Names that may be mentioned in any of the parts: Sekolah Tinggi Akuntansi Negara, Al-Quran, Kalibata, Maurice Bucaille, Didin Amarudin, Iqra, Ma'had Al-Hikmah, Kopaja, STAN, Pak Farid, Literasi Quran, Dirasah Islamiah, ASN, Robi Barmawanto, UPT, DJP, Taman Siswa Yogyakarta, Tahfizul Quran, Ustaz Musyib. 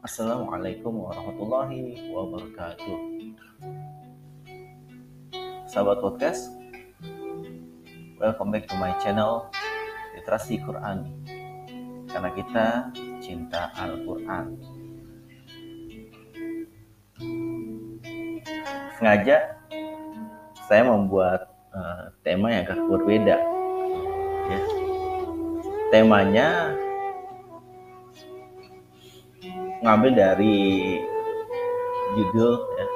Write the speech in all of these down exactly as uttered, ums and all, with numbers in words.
Assalamualaikum warahmatullahi wabarakatuh. Sahabat podcast, welcome back to my channel Literasi Quran, karena kita cinta Al-Quran. Sengaja saya membuat uh, tema yang agak berbeda ya. Temanya ngambil dari judul ya,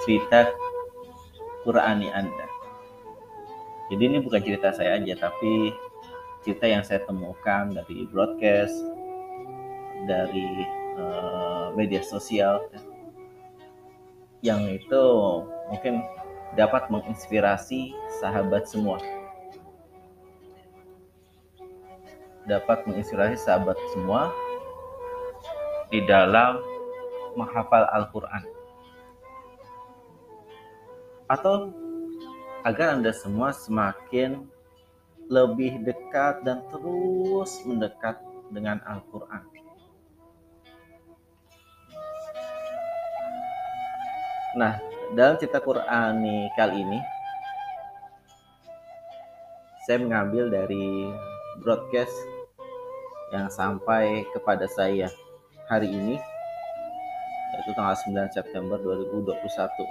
cerita Qur'ani Anda. Jadi ini bukan cerita saya aja, tapi cerita yang saya temukan dari broadcast, dari uh, media sosial ya, yang itu mungkin dapat menginspirasi sahabat semua dapat menginspirasi sahabat semua di dalam menghafal Al-Quran, atau agar Anda semua semakin lebih dekat dan terus mendekat dengan Al-Quran. Nah, dalam cerita Qur'ani kali ini saya mengambil dari broadcast yang sampai kepada saya hari ini, yaitu tanggal sembilan September dua ribu dua puluh satu,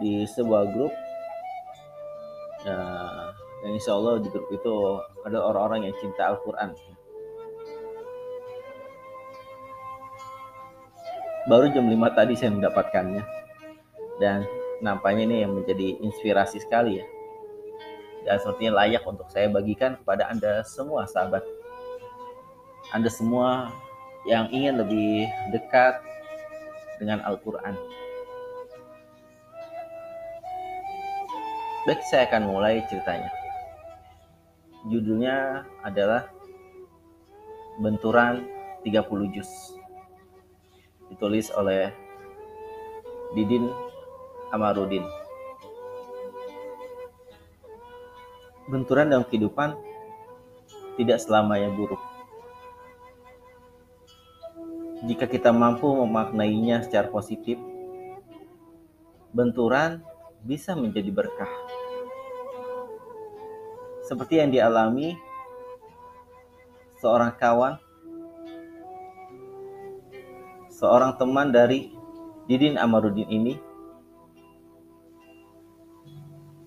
di sebuah grup ya, yang insya Allah di grup itu ada orang-orang yang cinta Al-Quran. Baru jam lima tadi saya mendapatkannya, dan nampaknya ini yang menjadi inspirasi sekali ya, dan sepertinya layak untuk saya bagikan kepada Anda semua sahabat, Anda semua yang ingin lebih dekat dengan Al-Quran. Baik, saya akan mulai ceritanya. Judulnya adalah Benturan tiga puluh juz. Ditulis oleh Didin Amarudin. Benturan dalam kehidupan tidak selamanya buruk jika kita mampu memaknainya secara positif. Benturan bisa menjadi berkah, seperti yang dialami seorang kawan, seorang teman dari Didin Amarudin ini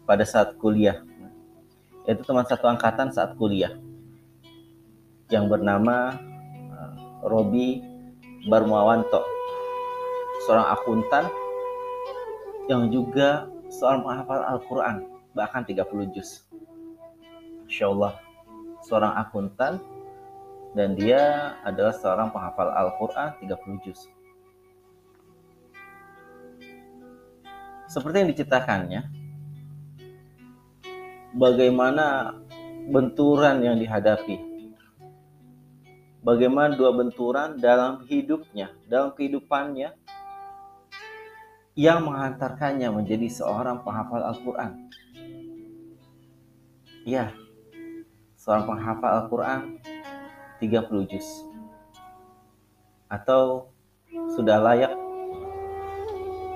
pada saat kuliah, yaitu teman satu angkatan saat kuliah yang bernama Robi Barmawanto, seorang akuntan yang juga seorang penghafal Al-Quran, bahkan tiga puluh juz. Insya Allah, seorang akuntan dan dia adalah seorang penghafal Al-Quran tiga puluh juz. Seperti yang diceritakannya, bagaimana benturan yang dihadapi, bagaimana dua benturan dalam hidupnya, dalam kehidupannya, yang menghantarkannya menjadi seorang penghafal Al-Quran. Ya, seorang penghafal Al-Quran tiga puluh juz, atau sudah layak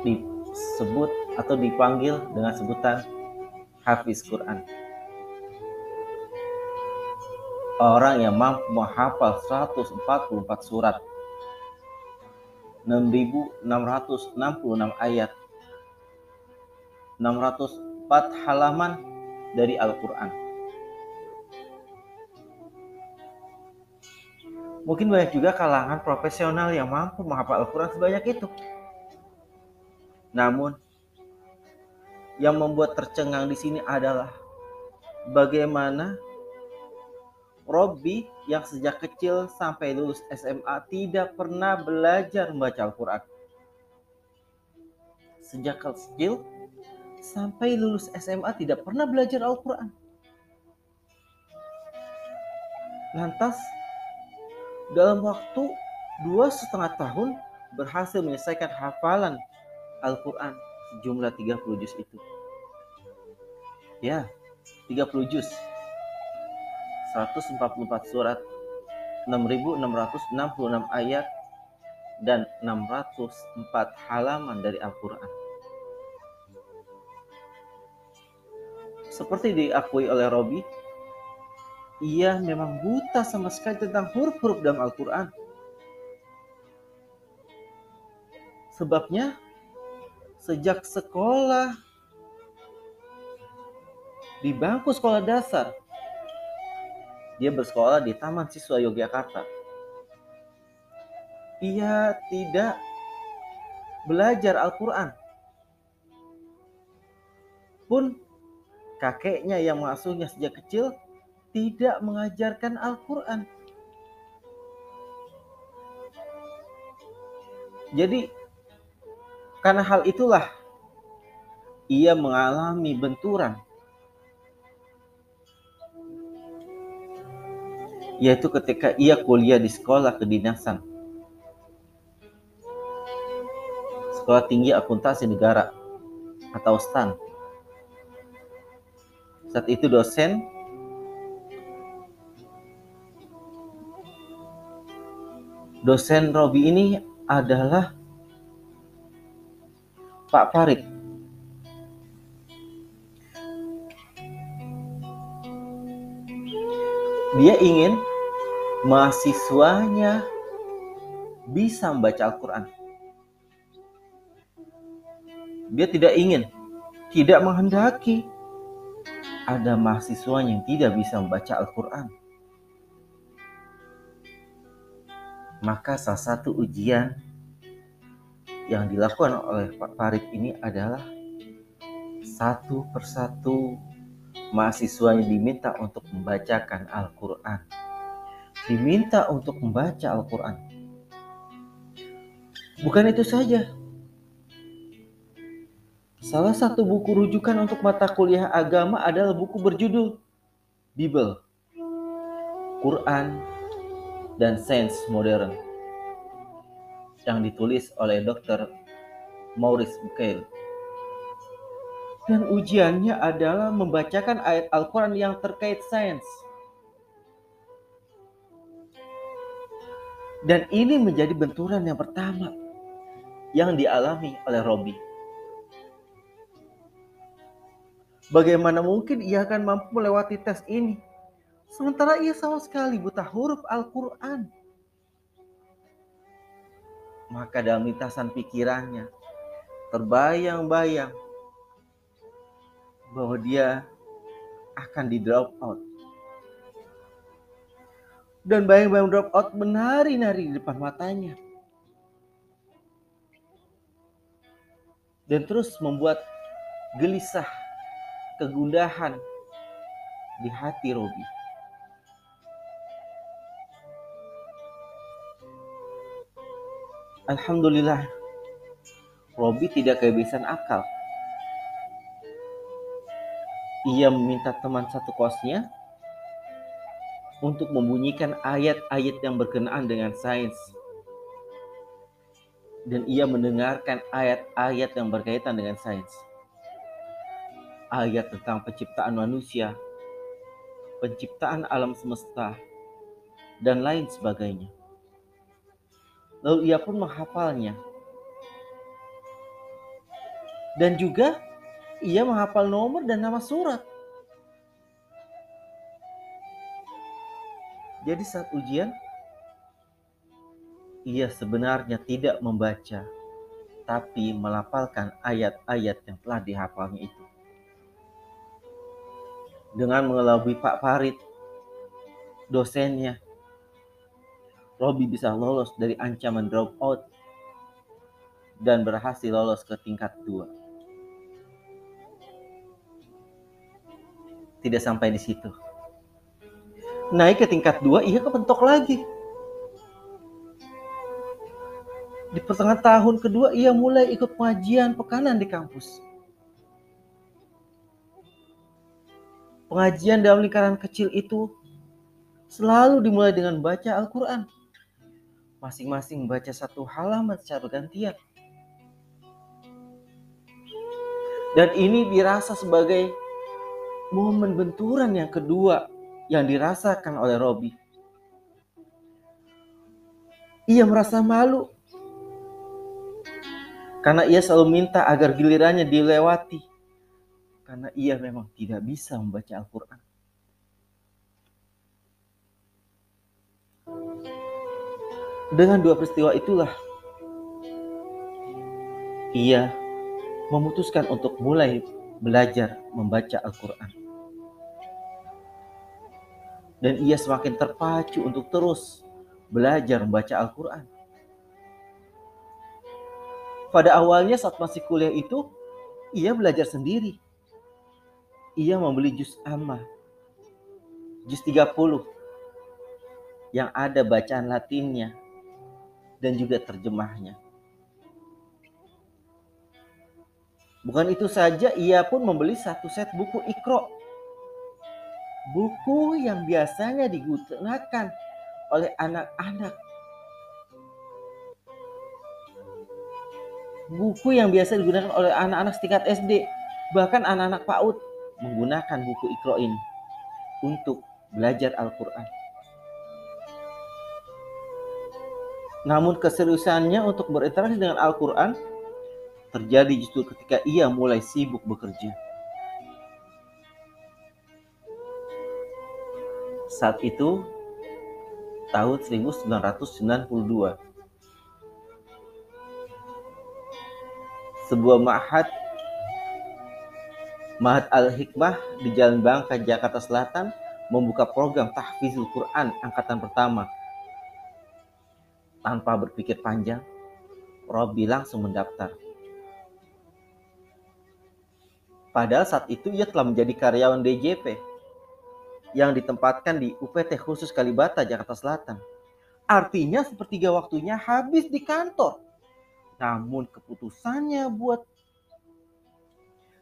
disebut atau dipanggil dengan sebutan Hafiz Quran. Orang yang mampu menghafal seratus empat puluh empat surat, enam ribu enam ratus enam puluh enam ayat, enam ratus empat halaman dari Al-Quran. Mungkin banyak juga kalangan profesional yang mampu menghafal Al-Quran sebanyak itu. Namun, yang membuat tercengang di sini adalah bagaimana Robi yang sejak kecil sampai lulus S M A tidak pernah belajar membaca Al-Quran. Sejak kecil sampai lulus S M A tidak pernah belajar Al-Quran. Lantas dalam waktu dua setengah tahun berhasil menyelesaikan hafalan Al-Quran sejumlah tiga puluh juz itu. Ya, tiga puluh juz. seratus empat puluh empat surat, enam ribu enam ratus enam puluh enam ayat dan enam ratus empat halaman dari Al-Quran. Seperti diakui oleh Robi, ia memang buta sama sekali tentang huruf-huruf dalam Al-Quran. Sebabnya, sejak sekolah, di bangku sekolah dasar, dia bersekolah di Taman Siswa Yogyakarta. Ia tidak belajar Al-Quran. Pun kakeknya yang mengasuhnya sejak kecil tidak mengajarkan Al-Quran. Jadi, karena hal itulah ia mengalami benturan, yaitu ketika ia kuliah di sekolah kedinasan, Sekolah Tinggi Akuntansi Negara atau S T A N. Saat itu dosen dosen Robi ini adalah Pak Farid. Dia ingin mahasiswanya bisa membaca Al-Quran. Dia tidak ingin, tidak menghendaki ada mahasiswanya yang tidak bisa membaca Al-Quran. Maka salah satu ujian yang dilakukan oleh Pak Farid ini adalah satu persatu mahasiswanya diminta untuk membacakan Al-Quran. Diminta untuk membaca Al-Quran. Bukan itu saja. Salah satu buku rujukan untuk mata kuliah agama adalah buku berjudul Bible, Quran, dan Sains Modern, yang ditulis oleh dokter Maurice Bucaille. Dan ujiannya adalah membacakan ayat Al-Quran yang terkait sains. Dan ini menjadi benturan yang pertama yang dialami oleh Robi. Bagaimana mungkin ia akan mampu melewati tes ini, sementara ia sama sekali buta huruf Al-Quran? Maka dalam lintasan pikirannya terbayang-bayang bahwa dia akan di drop out. Dan bayang-bayang drop out menari-nari di depan matanya. Dan terus membuat gelisah, kegundahan di hati Robi. Alhamdulillah, Robi tidak kehabisan akal. Ia meminta teman satu kosnya untuk membunyikan ayat-ayat yang berkenaan dengan sains. Dan ia mendengarkan ayat-ayat yang berkaitan dengan sains. Ayat tentang penciptaan manusia, penciptaan alam semesta, dan lain sebagainya. Lalu ia pun menghafalnya. Dan juga ia menghafal nomor dan nama surat. Jadi saat ujian, ia sebenarnya tidak membaca, tapi melafalkan ayat-ayat yang telah dihafalnya itu. Dengan mengelabui Pak Farid, dosennya, Robi bisa lolos dari ancaman drop out dan berhasil lolos ke tingkat dua. Tidak sampai di situ. Naik ke tingkat dua, ia kepentok lagi. Di pertengahan tahun kedua, ia mulai ikut pengajian pekanan di kampus. Pengajian dalam lingkaran kecil itu selalu dimulai dengan baca Al-Quran. Masing-masing membaca satu halaman secara bergantian. Dan ini dirasa sebagai momen benturan yang kedua yang dirasakan oleh Robi. ia merasa malu karena ia selalu minta agar gilirannya dilewati, karena ia memang tidak bisa membaca Al-Quran. Dengan dua peristiwa itulah ia memutuskan untuk mulai belajar membaca Al-Quran. Dan ia semakin terpacu untuk terus belajar membaca Al-Quran. Pada awalnya saat masih kuliah itu, ia belajar sendiri. Ia membeli juz amma, juz tiga puluh, yang ada bacaan Latinnya dan juga terjemahnya. Bukan itu saja, ia pun membeli satu set buku Iqra. Buku yang biasanya digunakan oleh anak-anak. Buku yang biasa digunakan oleh anak-anak setingkat S D, bahkan anak-anak PAUD menggunakan buku Iqra ini untuk belajar Al-Quran. Namun keseriusannya untuk berinteraksi dengan Al-Quran terjadi justru ketika ia mulai sibuk bekerja. Saat itu tahun seribu sembilan ratus sembilan puluh dua. Sebuah ma'had, Ma'had Al-Hikmah di Jalan Bangka, Jakarta Selatan membuka program Tahfizul Quran angkatan pertama. Tanpa berpikir panjang, Robi langsung mendaftar. Padahal saat itu ia telah menjadi karyawan D J P yang ditempatkan di U P T khusus Kalibata, Jakarta Selatan. Artinya sepertiga waktunya habis di kantor. Namun keputusannya buat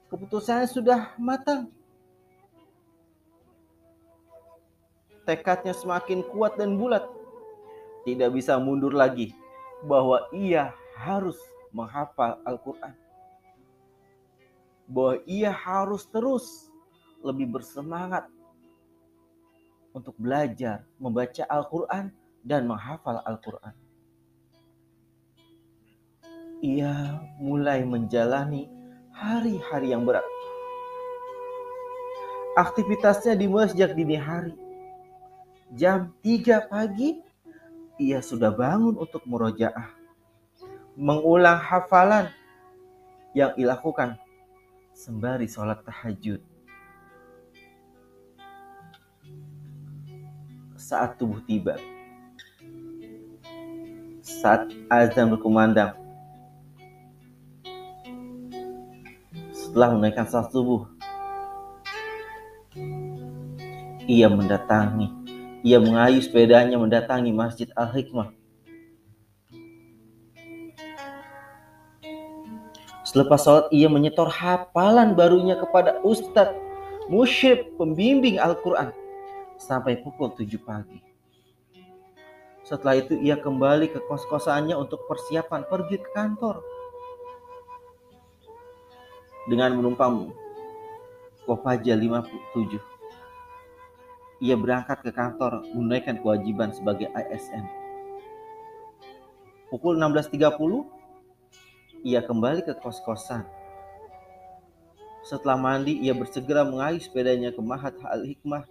keputusannya sudah matang. Tekadnya semakin kuat dan bulat. Tidak bisa mundur lagi bahwa ia harus menghafal Al-Quran. Bahwa ia harus terus lebih bersemangat untuk belajar membaca Al-Quran dan menghafal Al-Quran. Ia mulai menjalani hari-hari yang berat. Aktivitasnya dimulai sejak dini hari. Jam tiga pagi, ia sudah bangun untuk murojaah, mengulang hafalan yang ia lakukan sembari sholat tahajud. Saat subuh tiba, saat azan berkumandang, setelah menunaikan salat subuh, ia mendatangi, ia mengayuh sepedanya mendatangi Masjid Al-Hikmah. Selepas salat, ia menyetor hafalan barunya kepada Ustaz Musyib, pembimbing Al-Quran, sampai pukul tujuh pagi. Setelah itu ia kembali ke kos-kosannya untuk persiapan pergi ke kantor. Dengan menumpang Kopaja lima puluh tujuh, ia berangkat ke kantor menunaikan kewajiban sebagai A S N. Pukul enam belas tiga puluh, ia kembali ke kos-kosan. Setelah mandi, ia bersegera mengayuh sepedanya ke Ma'had Al-Hikmah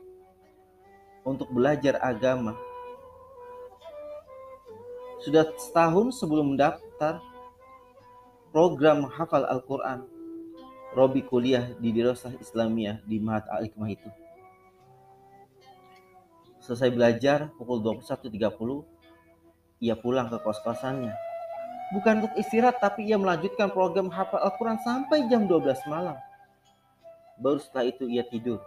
untuk belajar agama. Sudah setahun sebelum mendaftar program menghafal Al-Quran, Robi kuliah di Dirasah Islamiah di Ma'had Al-Hikmah itu. Selesai belajar pukul dua puluh satu tiga puluh, ia pulang ke kos-kosannya. Bukan untuk istirahat, tapi ia melanjutkan program hafal Al-Quran sampai jam dua belas malam. Baru setelah itu ia tidur.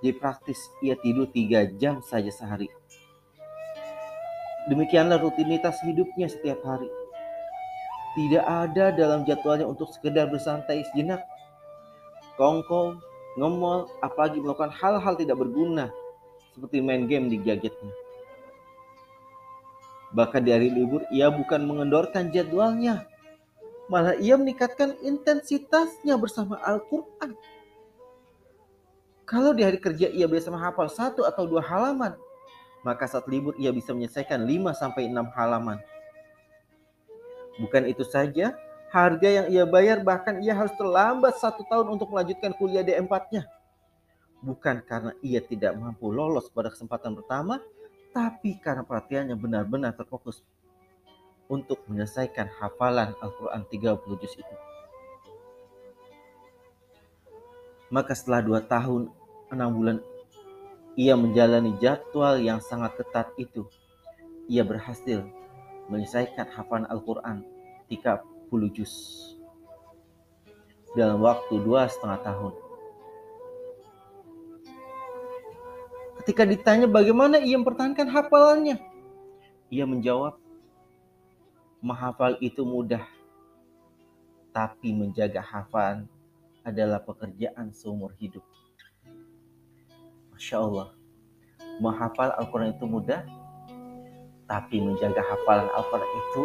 Jadi praktis ia tidur tiga jam saja sehari. Demikianlah rutinitas hidupnya setiap hari. Tidak ada dalam jadwalnya untuk sekedar bersantai sejenak, kongkow, ngemol, apalagi melakukan hal-hal tidak berguna seperti main game di gadgetnya. Bahkan di hari libur ia bukan mengendorkan jadwalnya, malah ia meningkatkan intensitasnya bersama Al-Quran. Kalau di hari kerja ia biasa menghafal satu atau dua halaman, maka saat libur ia bisa menyelesaikan lima sampai enam halaman. Bukan itu saja, harga yang ia bayar bahkan ia harus terlambat satu tahun untuk melanjutkan kuliah D empat-nya. Bukan karena ia tidak mampu lolos pada kesempatan pertama, tapi karena perhatiannya benar-benar terfokus untuk menyelesaikan hafalan Al-Quran tiga puluh juz itu. Maka setelah dua tahun enam bulan ia menjalani jadwal yang sangat ketat itu, ia berhasil menyelesaikan hafalan Al-Quran tiga puluh juz dalam waktu dua setengah tahun. Ketika ditanya bagaimana ia mempertahankan hafalannya, ia menjawab, "Menghafal itu mudah, tapi menjaga hafalan adalah pekerjaan seumur hidup." Masya Allah, menghafal Al-Quran itu mudah, tapi menjaga hafalan Al-Quran itu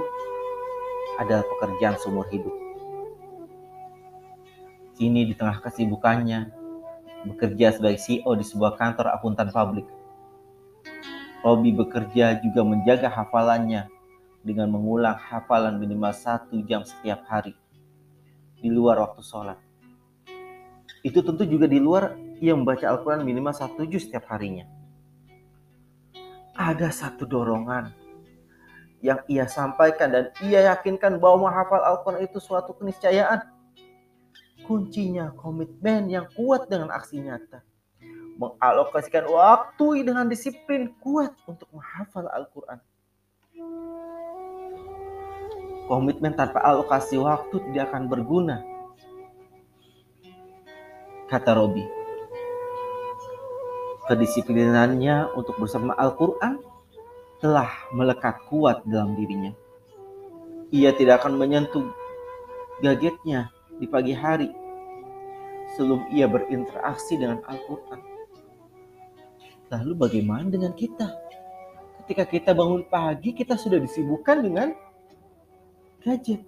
adalah pekerjaan seumur hidup. Kini di tengah kesibukannya bekerja sebagai C E O di sebuah kantor akuntan publik, Robi bekerja juga menjaga hafalannya dengan mengulang hafalan minimal satu jam setiap hari di luar waktu sholat. Itu tentu juga di luar ia membaca Al-Quran minimal satu juz setiap harinya. Ada satu dorongan yang ia sampaikan dan ia yakinkan bahwa menghafal Al-Quran itu suatu keniscayaan. Kuncinya komitmen yang kuat dengan aksi nyata, mengalokasikan waktu dengan disiplin kuat untuk menghafal Al-Quran. Komitmen tanpa alokasi waktu tidak akan berguna, kata Robi. Kedisiplinannya untuk bersama Al-Quran telah melekat kuat dalam dirinya. Ia tidak akan menyentuh gadgetnya di pagi hari sebelum ia berinteraksi dengan Al-Quran. Lalu bagaimana dengan kita? Ketika kita bangun pagi, kita sudah disibukkan dengan gadget.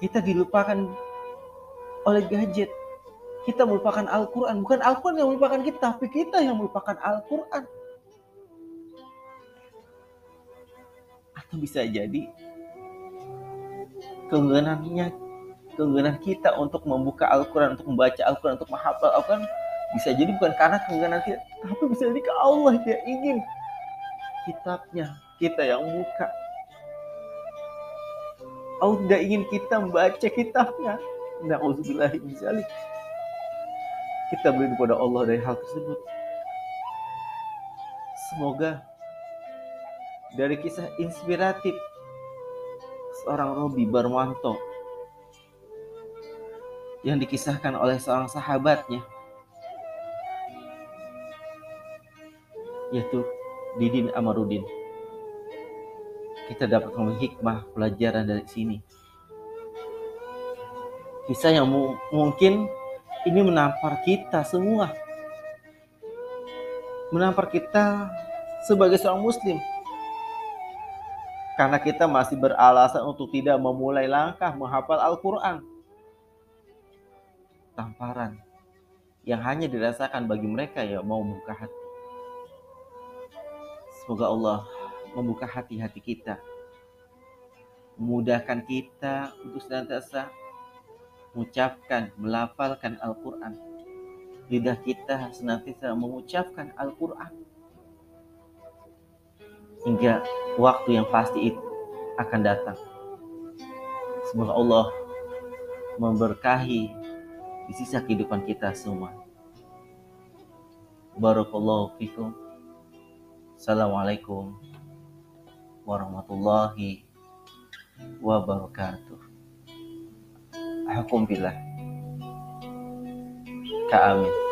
Kita dilupakan oleh gadget. Kita melupakan Al-Quran. Bukan Al-Quran yang melupakan kita, tapi kita yang melupakan Al-Quran. Atau bisa jadi keengganannya, keengganan kita untuk membuka Al-Quran, untuk membaca Al-Quran, untuk menghafal Al-Quran, bisa jadi bukan karena keengganan kita, tapi bisa jadi ke Allah dia ingin kitabnya, kita yang buka. Allah tidak ingin kita membaca kitabnya. Na'udzubillah min dzalik. Kita berlindung kepada Allah dari hal tersebut. Semoga dari kisah inspiratif seorang Robi Barmawanto yang dikisahkan oleh seorang sahabatnya, yaitu Didin Amarudin, kita dapat mengambil hikmah pelajaran dari sini. Kisah yang mu- mungkin ini menampar kita semua, menampar kita sebagai seorang muslim, karena kita masih beralasan untuk tidak memulai langkah menghafal Al-Quran. Tamparan yang hanya dirasakan bagi mereka yang mau membuka hati. Semoga Allah membuka hati-hati kita, memudahkan kita untuk senantiasa mengucapkan, melafalkan Al-Quran. Lidah kita senantiasa mengucapkan Al-Quran hingga waktu yang pasti itu akan datang. Semoga Allah memberkahi di sisa kehidupan kita semua. Barakallahu fikum. Assalamualaikum warahmatullahi wabarakatuh. Alhamdulillah. Ka'amin.